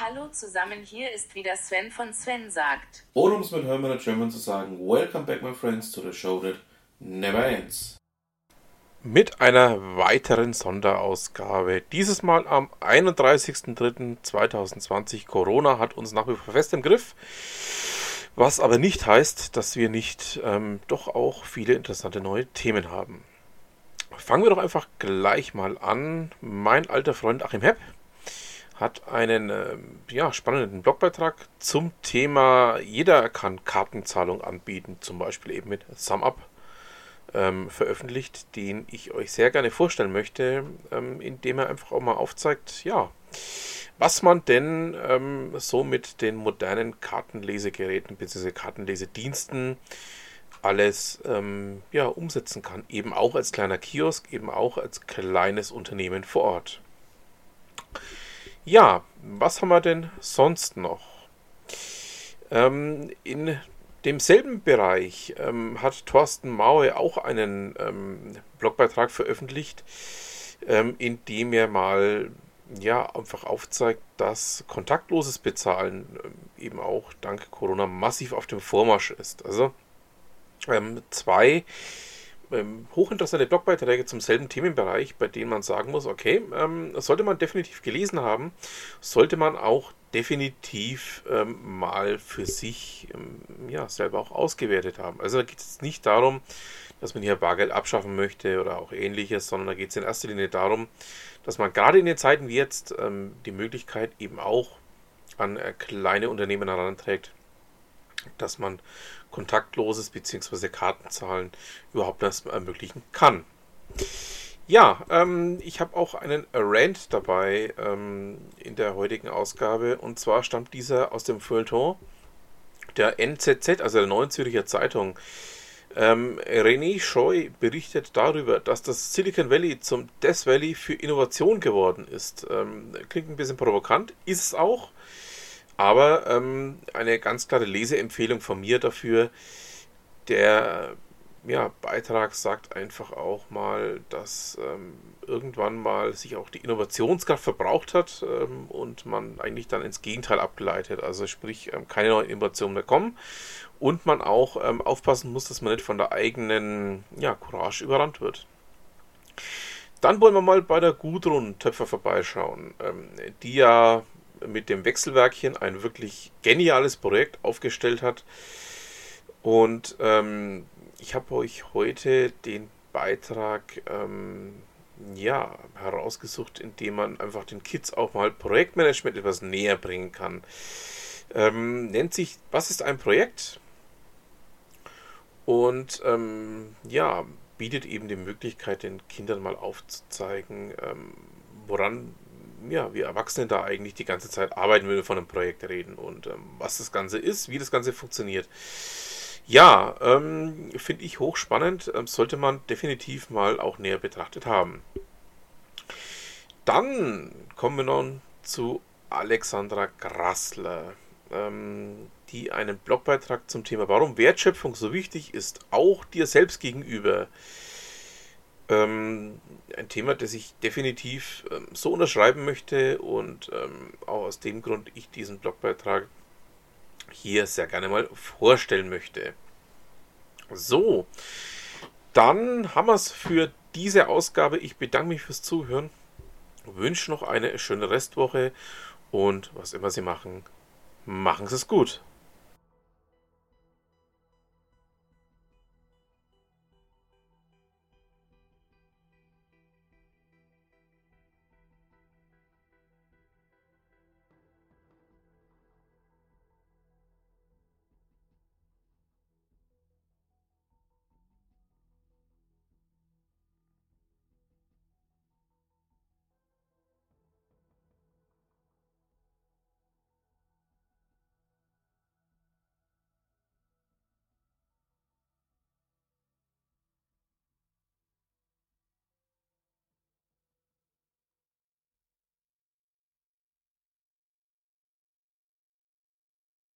Hallo zusammen, hier ist wieder Sven von Sven sagt. Oder um es mit Herman und German zu sagen, welcome back my friends to the show that never ends. Mit einer weiteren Sonderausgabe. Dieses Mal am 31.03.2020. Corona hat uns nach wie vor fest im Griff. Was aber nicht heißt, dass wir nicht doch auch viele interessante neue Themen haben. Fangen wir doch einfach gleich mal an. Mein alter Freund Achim Hepp hat einen spannenden Blogbeitrag zum Thema, jeder kann Kartenzahlung anbieten, zum Beispiel eben mit SumUp veröffentlicht, den ich euch sehr gerne vorstellen möchte, indem er einfach auch mal aufzeigt, ja, was man denn so mit den modernen Kartenlesegeräten bzw. Kartenlesediensten alles umsetzen kann, eben auch als kleiner Kiosk, eben auch als kleines Unternehmen vor Ort. Ja, was haben wir denn sonst noch? In demselben Bereich hat Thorsten Maue auch einen Blogbeitrag veröffentlicht, in dem er mal einfach aufzeigt, dass kontaktloses Bezahlen eben auch dank Corona massiv auf dem Vormarsch ist. Also zwei hochinteressante Blogbeiträge zum selben Themenbereich, bei denen man sagen muss, okay, sollte man definitiv gelesen haben, sollte man auch definitiv mal für sich selber auch ausgewertet haben. Also da geht es nicht darum, dass man hier Bargeld abschaffen möchte oder auch ähnliches, sondern da geht es in erster Linie darum, dass man gerade in den Zeiten wie jetzt die Möglichkeit eben auch an kleine Unternehmen heranträgt, dass man kontaktloses bzw. Kartenzahlen überhaupt erst ermöglichen kann. Ja, ich habe auch einen Rant dabei in der heutigen Ausgabe, und zwar stammt dieser aus dem Feuilleton der NZZ, also der Neuen Zürcher Zeitung. René Scheu berichtet darüber, dass das Silicon Valley zum Death Valley für Innovation geworden ist. Klingt ein bisschen provokant, ist es auch. Aber eine ganz klare Leseempfehlung von mir dafür. Der Beitrag sagt einfach auch mal, dass irgendwann mal sich auch die Innovationskraft verbraucht hat und man eigentlich dann ins Gegenteil abgeleitet. Also sprich, keine neuen Innovationen mehr kommen und man auch aufpassen muss, dass man nicht von der eigenen Courage überrannt wird. Dann wollen wir mal bei der Gudrun Töpfer vorbeischauen, die ja mit dem Wechselwerkchen ein wirklich geniales Projekt aufgestellt hat. Und ich habe euch heute den Beitrag herausgesucht, in dem man einfach den Kids auch mal Projektmanagement etwas näher bringen kann. Nennt sich, was ist ein Projekt? Und bietet eben die Möglichkeit, den Kindern mal aufzuzeigen, woran wir Erwachsene da eigentlich die ganze Zeit arbeiten, wenn wir von einem Projekt reden und was das Ganze ist, wie das Ganze funktioniert. Ja, finde ich hochspannend, sollte man definitiv mal auch näher betrachtet haben. Dann kommen wir nun zu Alexandra Grassler, die einen Blogbeitrag zum Thema, warum Wertschöpfung so wichtig ist, auch dir selbst gegenüber. Ein Thema, das ich definitiv so unterschreiben möchte, und auch aus dem Grund ich diesen Blogbeitrag hier sehr gerne mal vorstellen möchte. So, dann haben wir es für diese Ausgabe. Ich bedanke mich fürs Zuhören, wünsche noch eine schöne Restwoche und was immer Sie machen, machen Sie es gut.